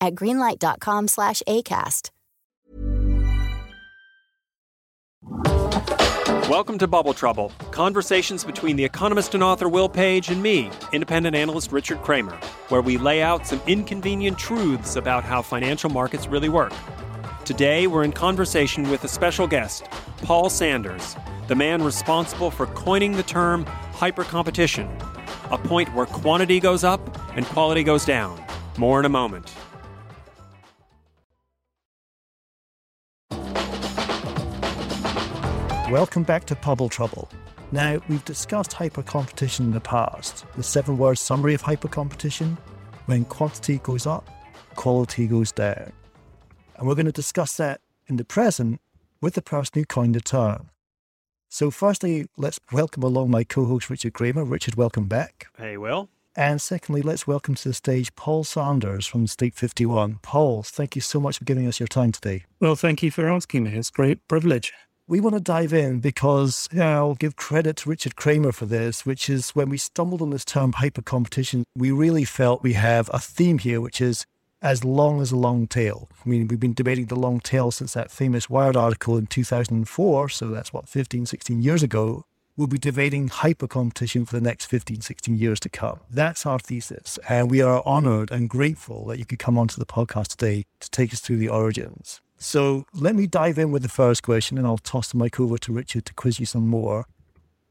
at greenlight.com/ACAST. Welcome to Bubble Trouble, conversations between the economist and author Will Page and me, independent analyst Richard Kramer, where we lay out some inconvenient truths about how financial markets really work. Today, we're in conversation with a special guest, Paul Sanders, the man responsible for coining the term hypercompetition, a point where quantity goes up and quality goes down. More in a moment. Welcome back to Bubble Trouble. Now, we've discussed hypercompetition in the past. The 7-word summary of hypercompetition: when quantity goes up, quality goes down. And we're going to discuss that in the present with the person who coined the term. So firstly, let's welcome along my co-host, Richard Kramer. Richard, welcome back. Hey, Will. And secondly, let's welcome to the stage Paul Sanders from State 51. Paul, thank you so much for giving us your time today. Well, thank you for asking me. It's a great privilege. We want to dive in because, you know, I'll give credit to Richard Kramer for this, which is when we stumbled on this term hypercompetition, we really felt we have a theme here, which is as long as a long tail. I mean, we've been debating the long tail since that famous Wired article in 2004, so that's what, 15, 16 years ago. We'll be debating hypercompetition for the next 15, 16 years to come. That's our thesis, and we are honoured and grateful that you could come onto the podcast today to take us through the origins. So let me dive in with the first question, and I'll toss the mic over to Richard to quiz you some more.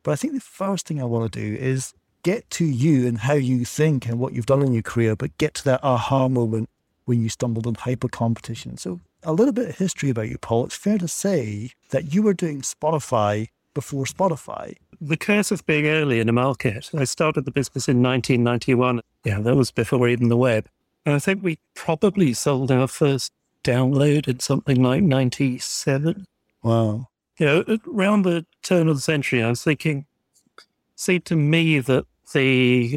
But I think the first thing I want to do is get to you and how you think and what you've done in your career, but get to that aha moment when you stumbled on hypercompetition. So a little bit of history about you, Paul. It's fair to say that you were doing Spotify before Spotify. The curse of being early in the market. I started the business in 1991. Yeah, that was before even the web. And I think we probably sold our first download in something like 97. Wow. You know, around the turn of the century, I was thinking, it seemed to me that the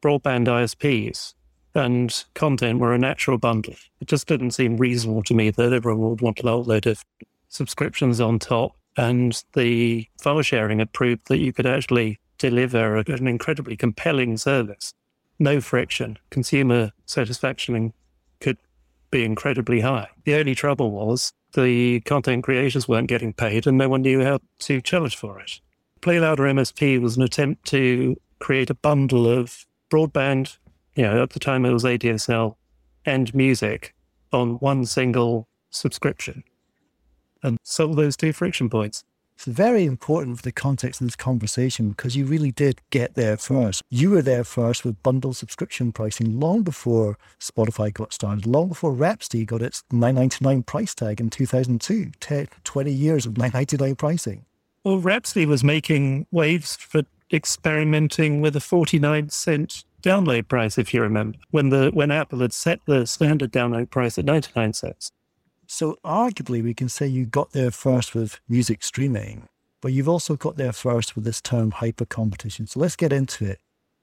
broadband ISPs and content were a natural bundle. It just didn't seem reasonable to me that everyone would want a whole load of subscriptions on top. And the file sharing had proved that you could actually deliver an incredibly compelling service. No friction. Consumer satisfaction could be incredibly high. The only trouble was the content creators weren't getting paid and no one knew how to challenge for it. Play Louder MSP was an attempt to create a bundle of broadband, you know, at the time it was ADSL and music on one single subscription, and solve those two friction points. It's very important for the context of this conversation because you really did get there first. You were there first with bundle subscription pricing long before Spotify got started, long before Rhapsody got its $9.99 price tag in 2002, 20 years of $9.99 pricing. Well, Rhapsody was making waves for experimenting with a 49-cent download price, if you remember, when Apple had set the standard download price at 99 cents. So arguably, we can say you got there first with music streaming, but you've also got there first with this term hypercompetition. So let's get into it.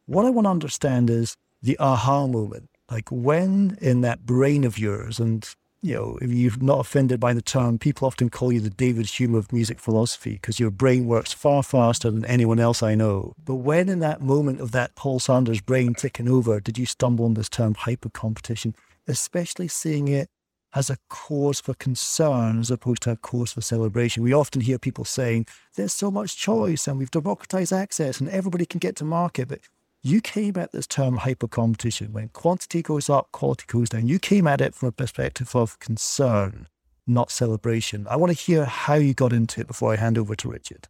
What I want to understand is the aha moment, like when in that brain of yours, and, you know, if you're not offended by the term, people often call you the David Hume of music philosophy because your brain works far faster than anyone else I know. But when in that moment of that Paul Sanders brain ticking over, did you stumble on this term hypercompetition, especially seeing it as a cause for concern as opposed to a cause for celebration? We often hear people saying, there's so much choice and we've democratized access and everybody can get to market. But You came at this term hyper-competition. When quantity goes up, quality goes down. You came at it from a perspective of concern, not celebration. I want to hear how you got into it before I hand over to Richard.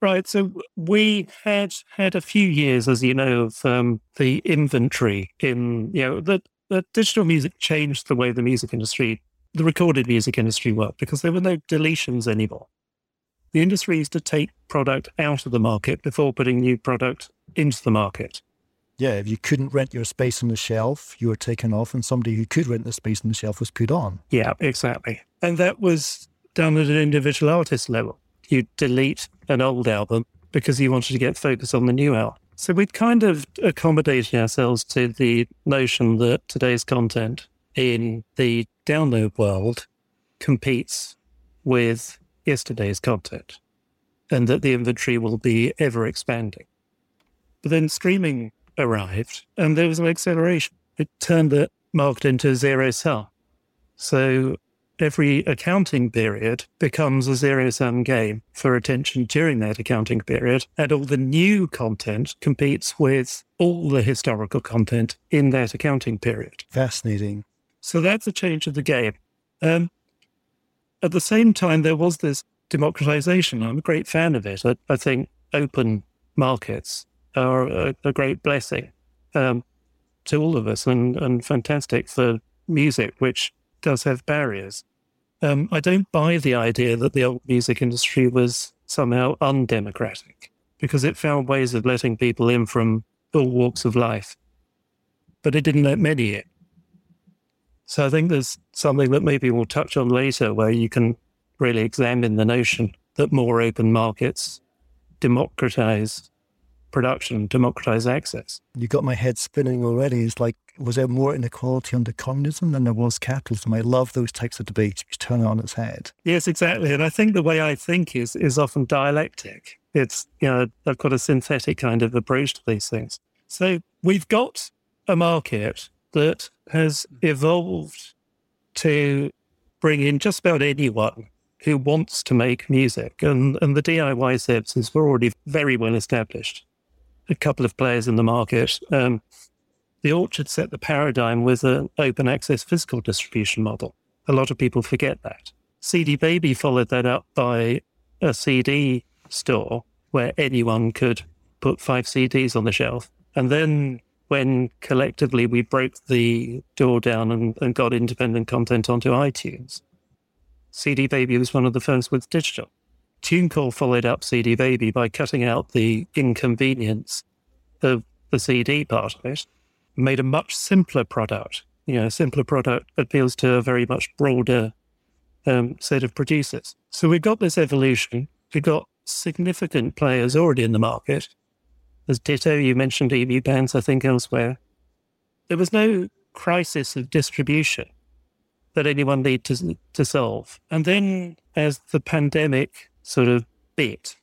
Right. So we had a few years, as you know, of the inventory in, you know, the digital music changed the way the music industry, the recorded music industry worked, because there were no deletions anymore. The industry used to take product out of the market before putting new product into the market. Yeah. If you couldn't rent your space on the shelf, you were taken off, and somebody who could rent the space on the shelf was put on. Yeah, exactly. And that was done at an individual artist level. You delete an old album because you wanted to get focused on the new album. So we'd kind of accommodated ourselves to the notion that today's content in the download world competes with yesterday's content, and that the inventory will be ever expanding. But then streaming arrived and there was an acceleration. It turned the market into zero sum. So every accounting period becomes a zero-sum game for attention during that accounting period, and all the new content competes with all the historical content in that accounting period. Fascinating. So that's a change of the game. At the same time, there was this democratization. I'm a great fan of it. I think open markets are a great blessing to all of us, and fantastic for music, which does have barriers. I don't buy the idea that the old music industry was somehow undemocratic, because it found ways of letting people in from all walks of life, but it didn't let many in. So I think there's something that maybe we'll touch on later, where you can really examine the notion that more open markets democratize production, democratize access. You got my head spinning already. It's like, was there more inequality under communism than there was capitalism? I love those types of debates which turn it on its head. Yes, exactly. And I think the way I think is often dialectic. It's, you know, I've got a synthetic kind of approach to these things. So we've got a market that has evolved to bring in just about anyone who wants to make music. And the DIY services were already very well established. A couple of players in the market. The Orchard set the paradigm with an open access physical distribution model. A lot of people forget that. CD Baby followed that up by a CD store where anyone could put 5 CDs on the shelf. And then when collectively we broke the door down and got independent content onto iTunes, CD Baby was one of the first with digital. TuneCore followed up CD Baby by cutting out the inconvenience of the CD part of it, made a much simpler product. You know, a simpler product appeals to a very much broader set of producers. So we've got this evolution. We've got significant players already in the market. There's Ditto, you mentioned EMU bands, I think, elsewhere. There was no crisis of distribution that anyone needed to solve. And then as the pandemic sort of bit,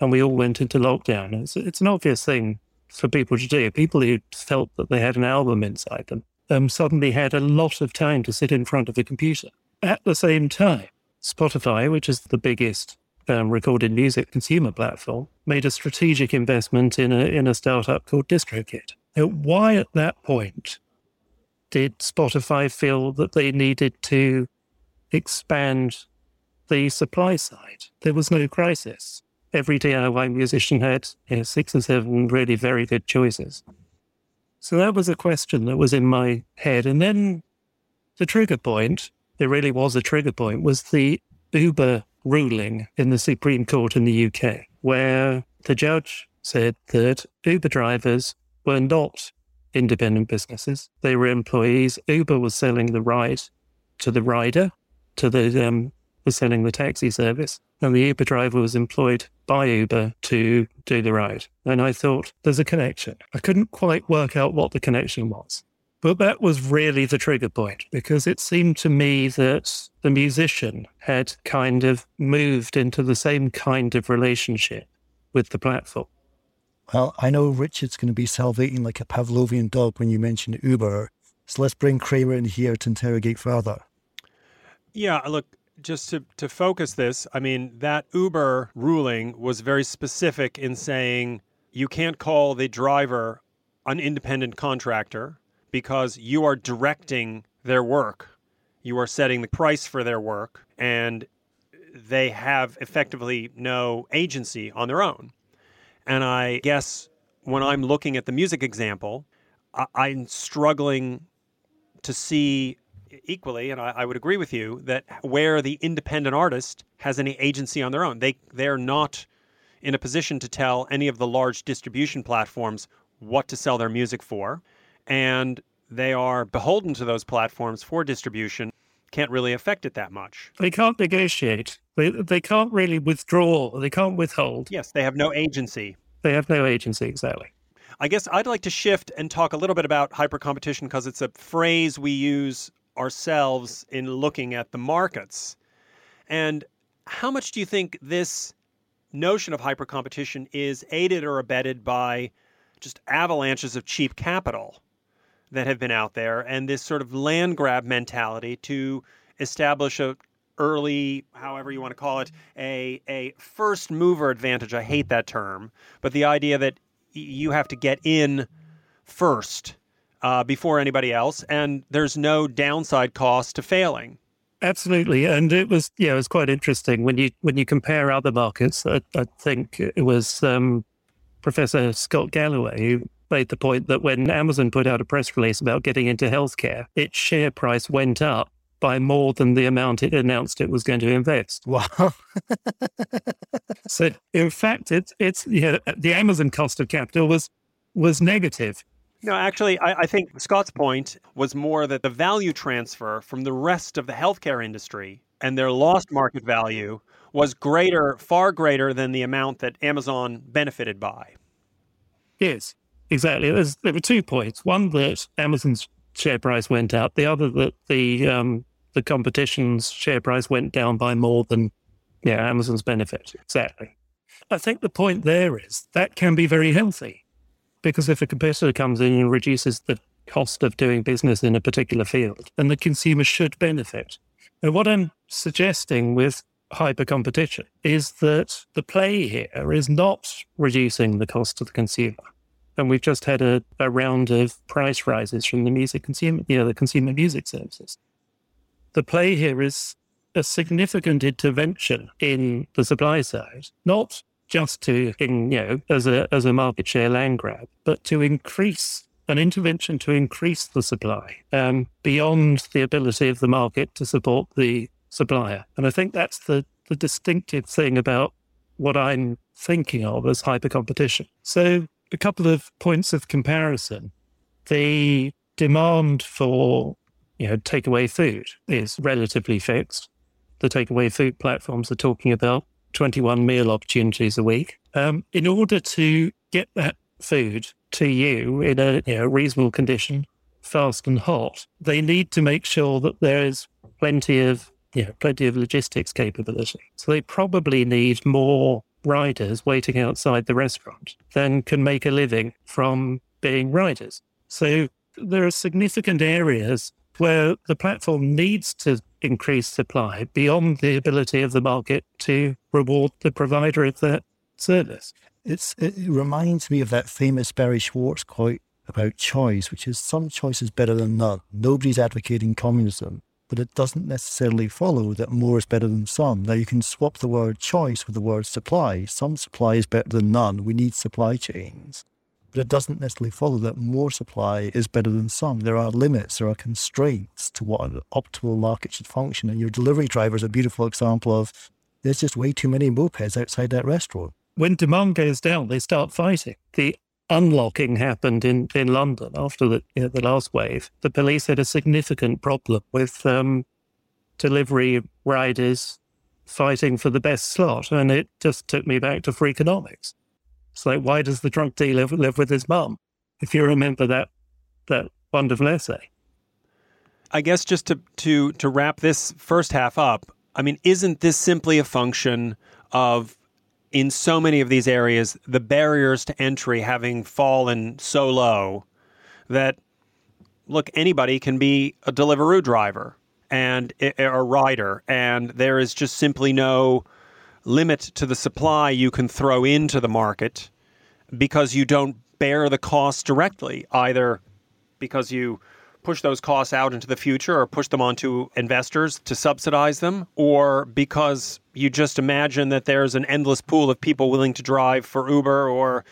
and we all went into lockdown. It's an obvious thing for people to do. People who felt that they had an album inside them suddenly had a lot of time to sit in front of a computer. At the same time, Spotify, which is the biggest recorded music consumer platform, made a strategic investment in a startup called DistroKid. Now, why at that point did Spotify feel that they needed to expand the supply side? There was no crisis. Every DIY musician had 6 or 7 really very good choices. So that was a question that was in my head. And then the trigger point, there really was a trigger point, was the Uber ruling in the Supreme Court in the UK, where the judge said that Uber drivers were not independent businesses. They were employees. Uber was selling the right to the rider, to the was selling the taxi service, and the Uber driver was employed by Uber to do the ride. And I thought, there's a connection. I couldn't quite work out what the connection was, but that was really the trigger point, because it seemed to me that the musician had kind of moved into the same kind of relationship with the platform. Well, I know Richard's going to be salivating like a Pavlovian dog when you mention Uber, so let's bring Kramer in here to interrogate further. Yeah, look, just to focus this, I mean, that Uber ruling was very specific in saying you can't call the driver an independent contractor because you are directing their work. You are setting the price for their work, and they have effectively no agency on their own. And I guess when I'm looking at the music example, I'm struggling to see equally, and I would agree with you, that where the independent artist has any agency on their own. They're not in a position to tell any of the large distribution platforms what to sell their music for, and they are beholden to those platforms for distribution, can't really affect it that much. They can't negotiate. They can't really withdraw. They can't withhold. Yes, they have no agency. They have no agency, exactly. I guess I'd like to shift and talk a little bit about hypercompetition because it's a phrase we use ourselves in looking at the markets. And how much do you think this notion of hypercompetition is aided or abetted by just avalanches of cheap capital that have been out there and this sort of land grab mentality to establish a early, however you want to call it, a first mover advantage? I hate that term, but the idea that you have to get in first before anybody else, and there's no downside cost to failing. Absolutely, and it was quite interesting when you compare other markets. I think it was Professor Scott Galloway who made the point that when Amazon put out a press release about getting into healthcare, its share price went up by more than the amount it announced it was going to invest. Wow! So in fact, it's the Amazon cost of capital was negative. No, actually, I think Scott's point was more that the value transfer from the rest of the healthcare industry and their lost market value was greater, far greater than the amount that Amazon benefited by. Yes, exactly. There were 2 points. One, that Amazon's share price went up. The other, that the competition's share price went down by more than Amazon's benefit. Exactly. I think the point there is that can be very healthy. Because if a competitor comes in and reduces the cost of doing business in a particular field, then the consumer should benefit. And what I'm suggesting with hyper-competition is that the play here is not reducing the cost to the consumer. And we've just had a round of price rises from the consumer music services. The play here is a significant intervention in the supply side, not just to, as a market share land grab, but to increase an intervention to increase the supply beyond the ability of the market to support the supplier. And I think that's the distinctive thing about what I'm thinking of as hyper-competition. So a couple of points of comparison. The demand for takeaway food is relatively fixed. The takeaway food platforms are talking about 21 meal opportunities a week. In order to get that food to you in a reasonable condition, fast and hot, they need to make sure that there is plenty of logistics capability. So they probably need more riders waiting outside the restaurant than can make a living from being riders. So there are significant areas where the platform needs to increase supply beyond the ability of the market to reward the provider of that service. It reminds me of that famous Barry Schwartz quote about choice, which is some choice is better than none. Nobody's advocating communism, but it doesn't necessarily follow that more is better than some. Now, you can swap the word choice with the word supply. Some supply is better than none. We need supply chains. But it doesn't necessarily follow that more supply is better than some. There are limits, there are constraints to what an optimal market should function. And your delivery driver is a beautiful example of there's just way too many mopeds outside that restaurant. When demand goes down, they start fighting. The unlocking happened in London after the last wave. The police had a significant problem with delivery riders fighting for the best slot. And it just took me back to Freakonomics. It's like, why does the drunk dealer live with his mum? If you remember that wonderful essay. I guess just to wrap this first half up, I mean, isn't this simply a function of, in so many of these areas, the barriers to entry having fallen so low that, look, anybody can be a Deliveroo driver and a rider, and there is just simply no limit to the supply you can throw into the market because you don't bear the cost directly, either because you push those costs out into the future or push them onto investors to subsidize them, or because you just imagine that there's an endless pool of people willing to drive for Uber or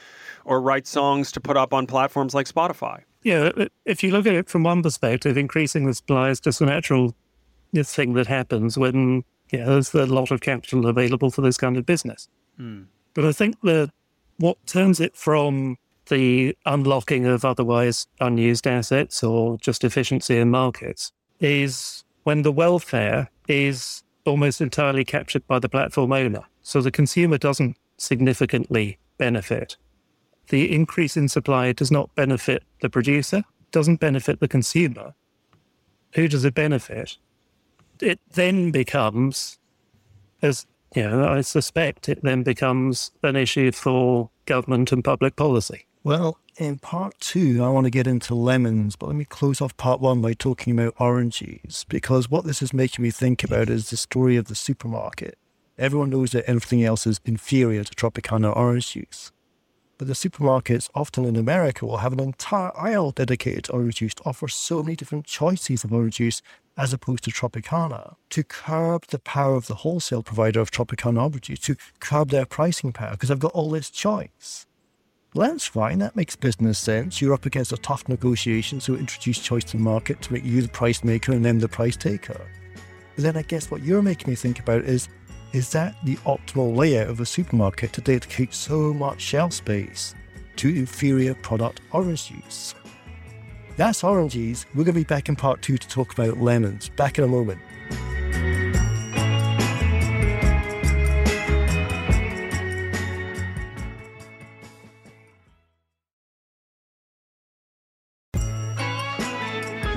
write songs to put up on platforms like Spotify. Yeah, if you look at it from one perspective, increasing the supply is just a natural thing that happens when there's a lot of capital available for this kind of business. Mm. But I think that what turns it from the unlocking of otherwise unused assets or just efficiency in markets is when the welfare is almost entirely captured by the platform owner. So the consumer doesn't significantly benefit. The increase in supply does not benefit the producer, doesn't benefit the consumer. Who does it benefit? It then becomes, I suspect it then becomes an issue for government and public policy. Well, in part two, I want to get into lemons, but let me close off part one by talking about oranges, because what this is making me think about is the story of the supermarket. Everyone knows that everything else is inferior to Tropicana orange juice. But the supermarkets, often in America, will have an entire aisle dedicated to orange juice to offer so many different choices of orange juice as opposed to Tropicana, to curb the power of the wholesale provider of Tropicana orange juice, to curb their pricing power, because I've got all this choice. Well, that's fine, that makes business sense. You're up against a tough negotiation, so introduce choice to the market to make you the price maker and them the price taker. But then I guess what you're making me think about is that the optimal layout of a supermarket to dedicate so much shelf space to inferior product orange juice? That's oranges. We're going to be back in part two to talk about lemons. Back in a moment.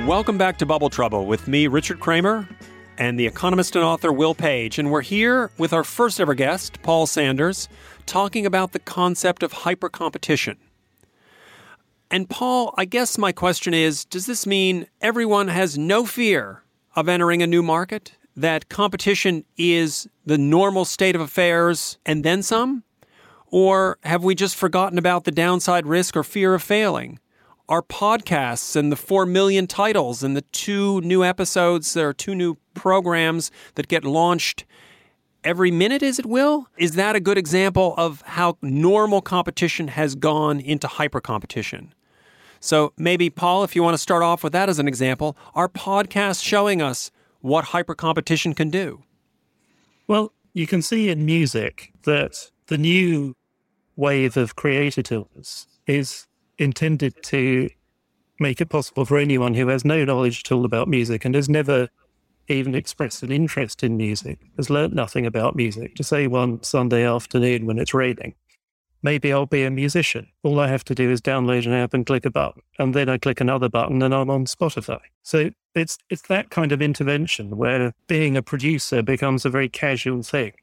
Welcome back to Bubble Trouble with me, Richard Kramer, and the economist and author Will Page. And we're here with our first ever guest, Paul Sanders, talking about the concept of hyper-competition. And Paul, I guess my question is, does this mean everyone has no fear of entering a new market? That competition is the normal state of affairs and then some? Or have we just forgotten about the downside risk or fear of failing? Our podcasts and the 4 million titles and the two new episodes, there are two new programs that get launched every minute, is it, Will? Is that a good example of how normal competition has gone into hyper-competition? So maybe, Paul, if you want to start off with that as an example, are podcasts showing us what hyper-competition can do? Well, you can see in music that the new wave of creators is intended to make it possible for anyone who has no knowledge at all about music and has never even expressed an interest in music, has learnt nothing about music, to say one Sunday afternoon when it's raining, maybe I'll be a musician. All I have to do is download an app and click a button, and then I click another button and I'm on Spotify. So it's that kind of intervention where being a producer becomes a very casual thing.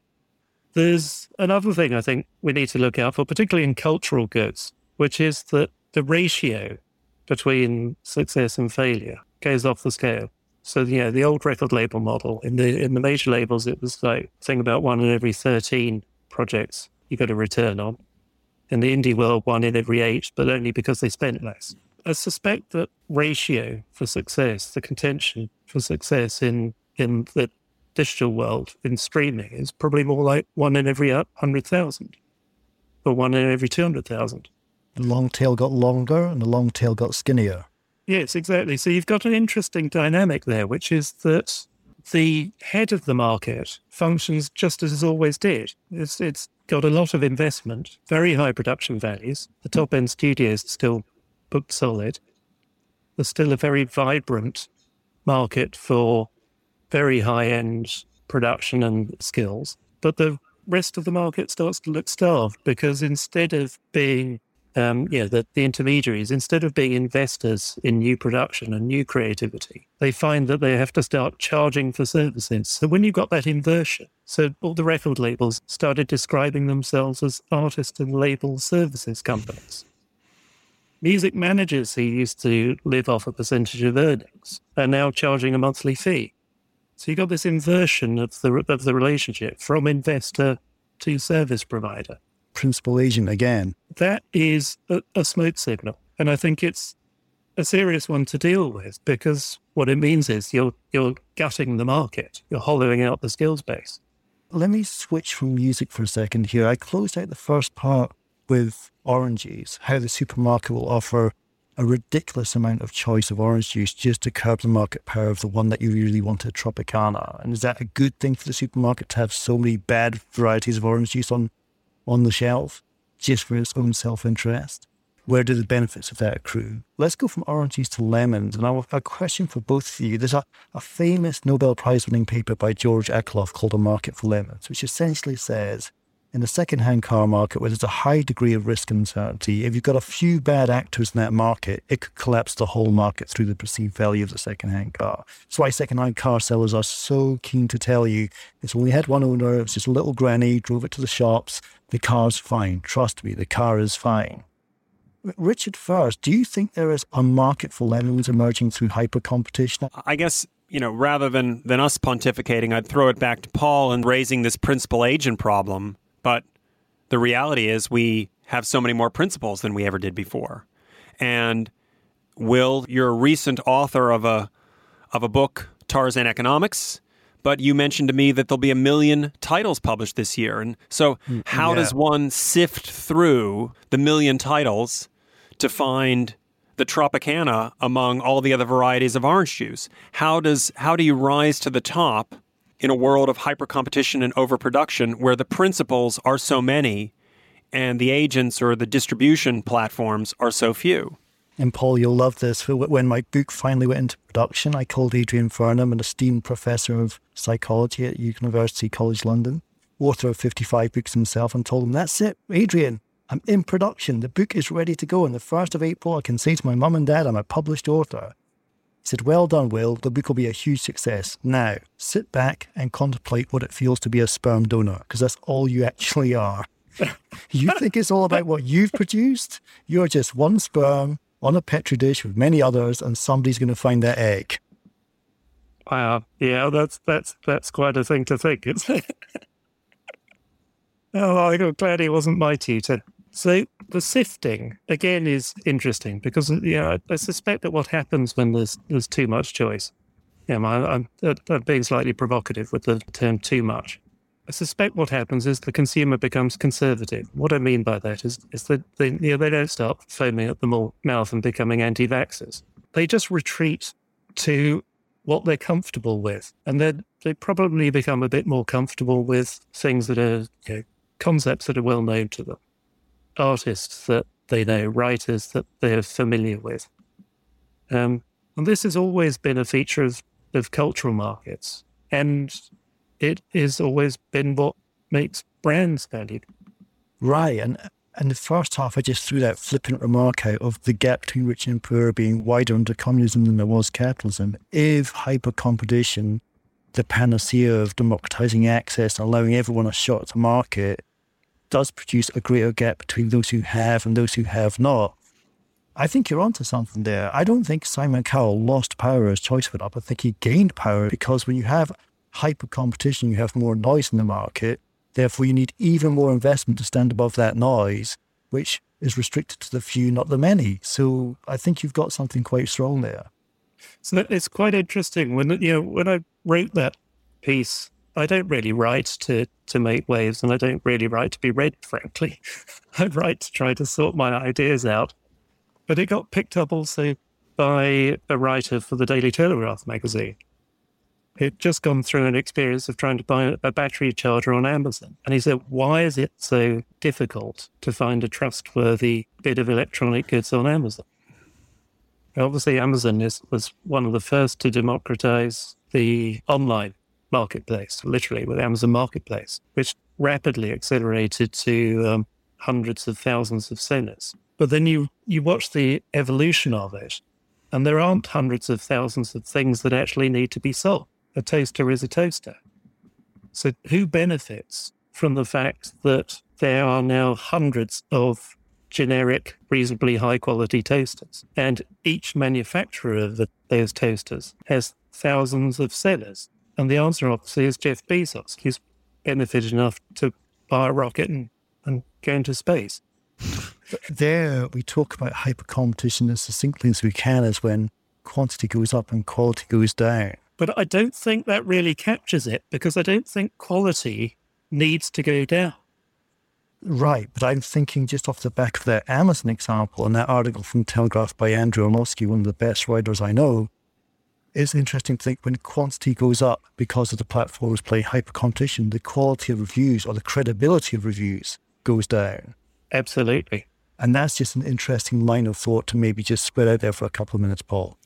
There's another thing I think we need to look out for, particularly in cultural goods, which is that the ratio between success and failure goes off the scale. So, the old record label model, in the major labels, it was like thing about one in every 13 projects you got a return on. In the indie world, one in every 8, but only because they spent less. I suspect that ratio for success, the contention for success in the digital world, in streaming, is probably more like one in every 100,000 or one in every 200,000. The long tail got longer and the long tail got skinnier. Yes, exactly. So you've got an interesting dynamic there, which is that the head of the market functions just as it always did. It's got a lot of investment, very high production values. The top-end studios are still booked solid. There's still a very vibrant market for very high-end production and skills. But the rest of the market starts to look starved because instead of being the intermediaries, instead of being investors in new production and new creativity, they find that they have to start charging for services. So when you've got that inversion, so all the record labels started describing themselves as artist and label services companies. Music managers who used to live off a percentage of earnings are now charging a monthly fee. So you've got this inversion of the relationship from investor to service provider. principal agent again. That is a smoke signal. And I think it's a serious one to deal with, because what it means is you're gutting the market. You're hollowing out the skills base. Let me switch from music for a second here. I closed out the first part with orange juice, how the supermarket will offer a ridiculous amount of choice of orange juice just to curb the market power of the one that you really wanted, Tropicana. And is that a good thing for the supermarket to have so many bad varieties of orange juice on the shelf just for its own self-interest? Where do the benefits of that accrue? Let's go from oranges to lemons. And I have a question for both of you. There's a famous Nobel Prize-winning paper by George Akerlof called A Market for Lemons, which essentially says, in the second-hand car market, where there's a high degree of risk and uncertainty, if you've got a few bad actors in that market, it could collapse the whole market through the perceived value of the second-hand car. That's why second-hand car sellers are so keen to tell you, it's only had one owner, it's just a little granny, drove it to the shops, the car's fine. Trust me, the car is fine. Richard first, do you think there is a market for lemons emerging through hyper-competition? I guess, rather than us pontificating, I'd throw it back to Paul and raising this principal agent problem. But the reality is we have so many more principals than we ever did before. And Will, you're a recent author of a book, Tarzan Economics, but you mentioned to me that there'll be 1 million titles published this year. And so how does one sift through the 1 million titles to find the Tropicana among all the other varieties of orange juice? How do you rise to the top in a world of hyper-competition and overproduction where the principals are so many and the agents or the distribution platforms are so few? And Paul, you'll love this. When my book finally went into production, I called Adrian Furnham, an esteemed professor of psychology at University College London, author of 55 books himself, and told him, that's it, Adrian, I'm in production. The book is ready to go. On the 1st of April, I can say to my mum and dad, I'm a published author. He said, well done, Will. The book will be a huge success. Now, sit back and contemplate what it feels to be a sperm donor, because that's all you actually are. You think it's all about what you've produced? You're just one sperm on a Petri dish with many others, and somebody's going to find that egg. Wow. Yeah, that's quite a thing to think, isn't it? Oh, I'm glad he wasn't my tutor. So the sifting, again, is interesting because I suspect that what happens when there's too much choice, I'm being slightly provocative with the term too much. I suspect what happens is the consumer becomes conservative. What I mean by that is that they don't start foaming at the mouth and becoming anti-vaxxers. They just retreat to what they're comfortable with, and then they probably become a bit more comfortable with things that are concepts that are well known to them. Artists that they know, writers that they're familiar with. And this has always been a feature of cultural markets. And it has always been what makes brands valued. Right. And the first half, I just threw that flippant remark out of the gap between rich and poor being wider under communism than there was capitalism. If hyper-competition, the panacea of democratizing access, allowing everyone a shot at the market, does produce a greater gap between those who have and those who have not. I think you're onto something there. I don't think Simon Cowell lost power as choice went up. I think he gained power because when you have hyper-competition, you have more noise in the market. Therefore, you need even more investment to stand above that noise, which is restricted to the few, not the many. So I think you've got something quite strong there. So it's quite interesting. When I wrote that piece, I don't really write to make waves, and I don't really write to be read, frankly. I write to try to sort my ideas out. But it got picked up also by a writer for the Daily Telegraph magazine. He'd just gone through an experience of trying to buy a battery charger on Amazon. And he said, why is it so difficult to find a trustworthy bit of electronic goods on Amazon? Obviously, Amazon was one of the first to democratize the online marketplace, literally with Amazon Marketplace, which rapidly accelerated to hundreds of thousands of sellers. But then you watch the evolution of it, and there aren't hundreds of thousands of things that actually need to be sold. A toaster is a toaster. So who benefits from the fact that there are now hundreds of generic, reasonably high-quality toasters? And each manufacturer of those toasters has thousands of sellers. And the answer, obviously, is Jeff Bezos. He's benefited enough to buy a rocket and and go into space. There, we talk about hyper-competition as succinctly as we can, as when quantity goes up and quality goes down. But I don't think that really captures it, because I don't think quality needs to go down. Right, but I'm thinking just off the back of that Amazon example and that article from Telegraph by Andrew Orlowski, one of the best writers I know. It's interesting to think when quantity goes up because of the platforms play hyper-competition, the quality of reviews or the credibility of reviews goes down. Absolutely. And that's just an interesting line of thought to maybe just spread out there for a couple of minutes, Paul.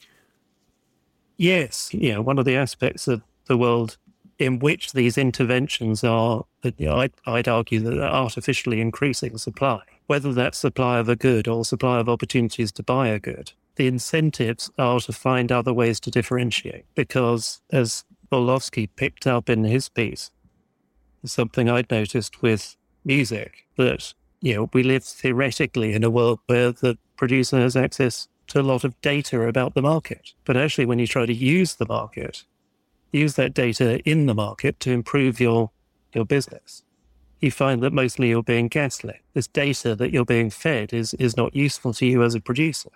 Yes. Yeah, one of the aspects of the world in which these interventions are, I'd argue, that artificially increasing supply, whether that's supply of a good or supply of opportunities to buy a good. The incentives are to find other ways to differentiate, because as Orlowski picked up in his piece, something I'd noticed with music, that we live theoretically in a world where the producer has access to a lot of data about the market. But actually, when you try to use that data in the market to improve your business, you find that mostly you're being gaslit. This data that you're being fed is not useful to you as a producer.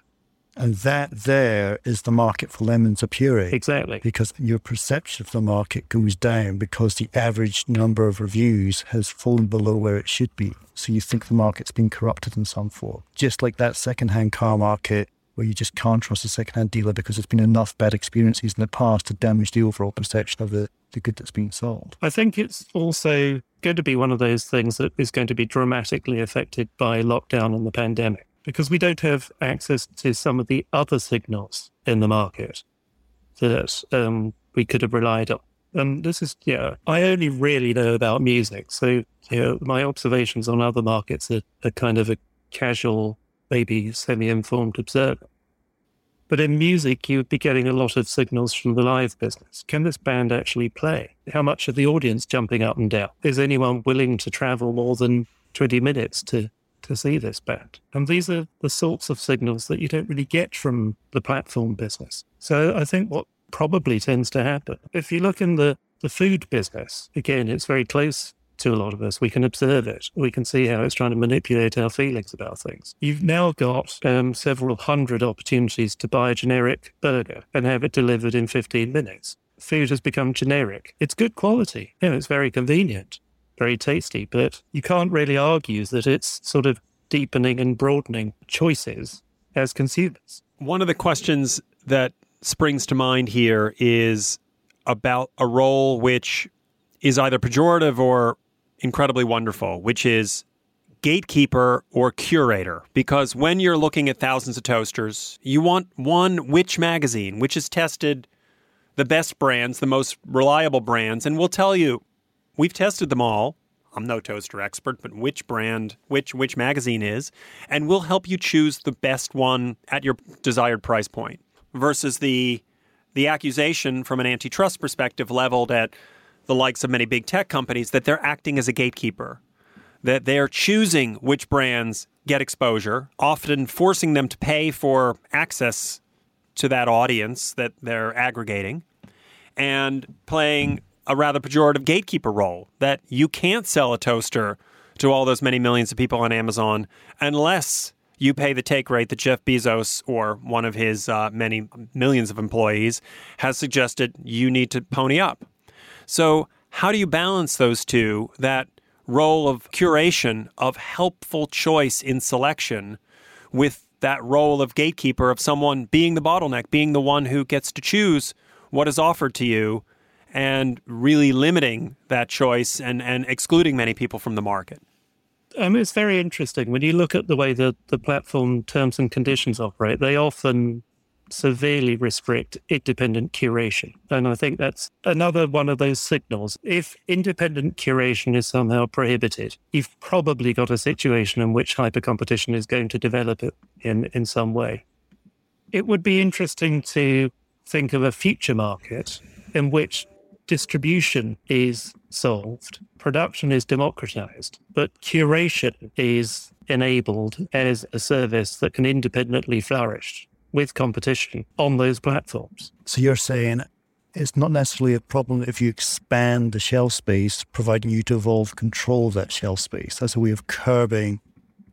And that there is the market for lemons or puree. Exactly. Because your perception of the market goes down because the average number of reviews has fallen below where it should be. So you think the market's been corrupted in some form. Just like that secondhand car market where you just can't trust a secondhand dealer because there's been enough bad experiences in the past to damage the overall perception of the good that's being sold. I think it's also going to be one of those things that is going to be dramatically affected by lockdown and the pandemic, because we don't have access to some of the other signals in the market that we could have relied on. And this is, I only really know about music. So, my observations on other markets are kind of a casual, maybe semi-informed observer. But in music, you would be getting a lot of signals from the live business. Can this band actually play? How much are the audience jumping up and down? Is anyone willing to travel more than 20 minutes to see this band? And these are the sorts of signals that you don't really get from the platform business. So I think what probably tends to happen, if you look in the food business, again, it's very close to a lot of us. We can observe it. We can see how it's trying to manipulate our feelings about things. You've now got several hundred opportunities to buy a generic burger and have it delivered in 15 minutes. Food has become generic. It's good quality. It's very convenient, very tasty, but you can't really argue that it's sort of deepening and broadening choices as consumers. One of the questions that springs to mind here is about a role which is either pejorative or incredibly wonderful, which is gatekeeper or curator. Because when you're looking at thousands of toasters, you want one which magazine, which has tested the best brands, the most reliable brands, and will tell you, we've tested them all. I'm no toaster expert, but which brand, which magazine is, and we'll help you choose the best one at your desired price point. Versus the accusation from an antitrust perspective leveled at the likes of many big tech companies that they're acting as a gatekeeper, that they're choosing which brands get exposure, often forcing them to pay for access to that audience that they're aggregating, and playing a rather pejorative gatekeeper role, that you can't sell a toaster to all those many millions of people on Amazon unless you pay the take rate that Jeff Bezos or one of his many millions of employees has suggested you need to pony up. So how do you balance those two, that role of curation, of helpful choice in selection, with that role of gatekeeper, of someone being the bottleneck, being the one who gets to choose what is offered to you, and really limiting that choice and excluding many people from the market? It's very interesting. When you look at the way that the platform terms and conditions operate, they often severely restrict independent curation. And I think that's another one of those signals. If independent curation is somehow prohibited, you've probably got a situation in which hyper-competition is going to develop in some way. It would be interesting to think of a future market in which distribution is solved, production is democratized, but curation is enabled as a service that can independently flourish with competition on those platforms. So you're saying it's not necessarily a problem if you expand the shelf space, providing you to evolve control of that shelf space. That's a way of curbing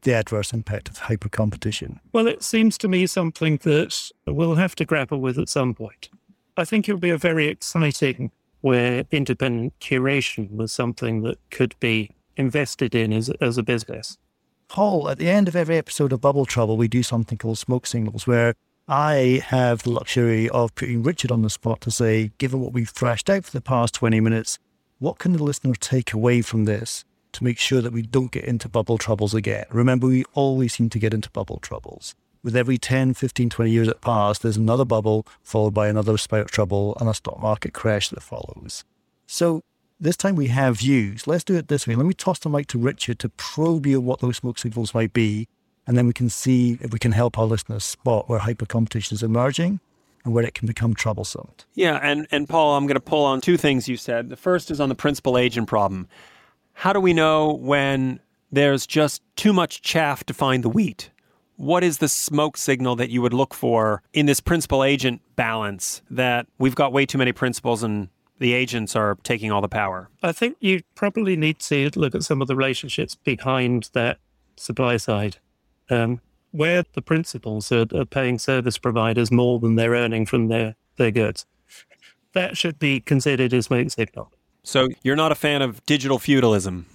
the adverse impact of hyper-competition. Well, it seems to me something that we'll have to grapple with at some point. I think it'll be a very exciting where independent curation was something that could be invested in as a business. Paul, at the end of every episode of Bubble Trouble, we do something called Smoke Signals, where I have the luxury of putting Richard on the spot to say, given what we've thrashed out for the past 20 minutes, what can the listener take away from this to make sure that we don't get into bubble troubles again? Remember, we always seem to get into bubble troubles. With every 10, 15, 20 years that pass, there's another bubble followed by another spout trouble and a stock market crash that follows. So this time we have views. Let's do it this way. Let me toss the mic to Richard to probe you what those smoke signals might be. And then we can see if we can help our listeners spot where hyper-competition is emerging and where it can become troublesome. Yeah, and Paul, I'm going to pull on two things you said. The first is on the principal agent problem. How do we know when there's just too much chaff to find the wheat? What is the smoke signal that you would look for in this principal agent balance that we've got way too many principals and the agents are taking all the power? I think you probably need to look at some of the relationships behind that supply side. Where the principals are paying service providers more than they're earning from their goods. That should be considered as smoke signal. So you're not a fan of digital feudalism?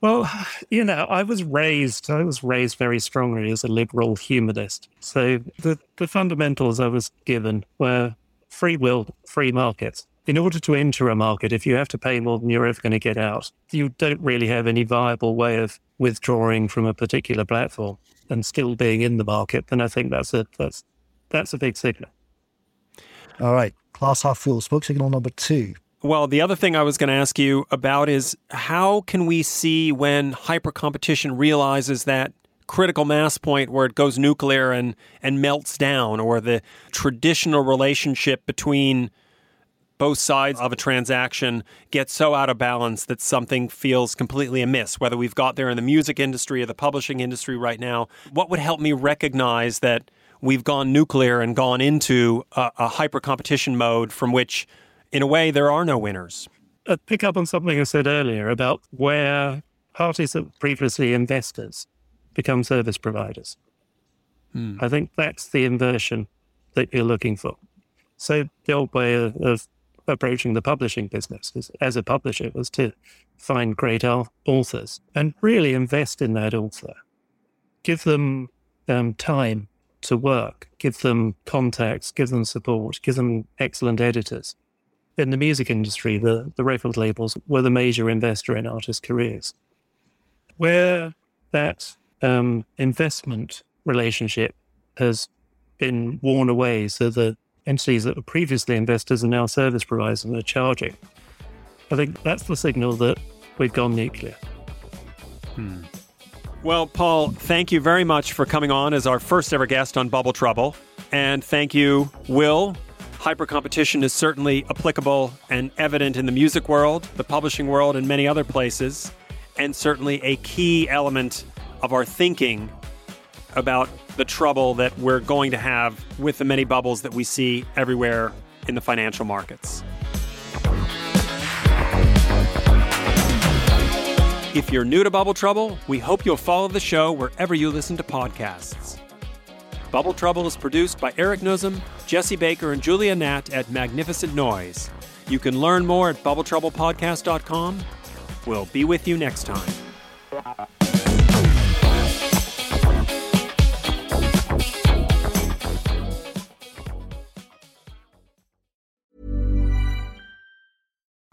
Well, you know, I was raised very strongly as a liberal humanist. So the fundamentals I was given were free will, free markets. In order to enter a market, if you have to pay more than you're ever going to get out, you don't really have any viable way of withdrawing from a particular platform and still being in the market, then I think that's a big signal. All right. Glass half full. Smoke signal number 2. Well, the other thing I was going to ask you about is how can we see when hyper-competition realizes that critical mass point where it goes nuclear and melts down, or the traditional relationship between both sides of a transaction get so out of balance that something feels completely amiss, whether we've got there in the music industry or the publishing industry right now. What would help me recognize that we've gone nuclear and gone into a hyper-competition mode from which, in a way, there are no winners? I'd pick up on something I said earlier about where parties that were previously investors become service providers. I think that's the inversion that you're looking for. So the old way of approaching the publishing business as a publisher was to find great authors and really invest in that author. Give them time to work, give them contacts, give them support, give them excellent editors. In the music industry, the record labels were the major investor in artists' careers. Where that investment relationship has been worn away so that entities that were previously investors and now service providers and they're charging. I think that's the signal that we've gone nuclear. Well, Paul, thank you very much for coming on as our first ever guest on Bubble Trouble. And thank you, Will. Hyper-competition is certainly applicable and evident in the music world, the publishing world, and many other places, and certainly a key element of our thinking about the trouble that we're going to have with the many bubbles that we see everywhere in the financial markets. If you're new to Bubble Trouble, we hope you'll follow the show wherever you listen to podcasts. Bubble Trouble is produced by Eric Nuzum, Jesse Baker, and Julia Natt at Magnificent Noise. You can learn more at BubbleTroublePodcast.com. We'll be with you next time.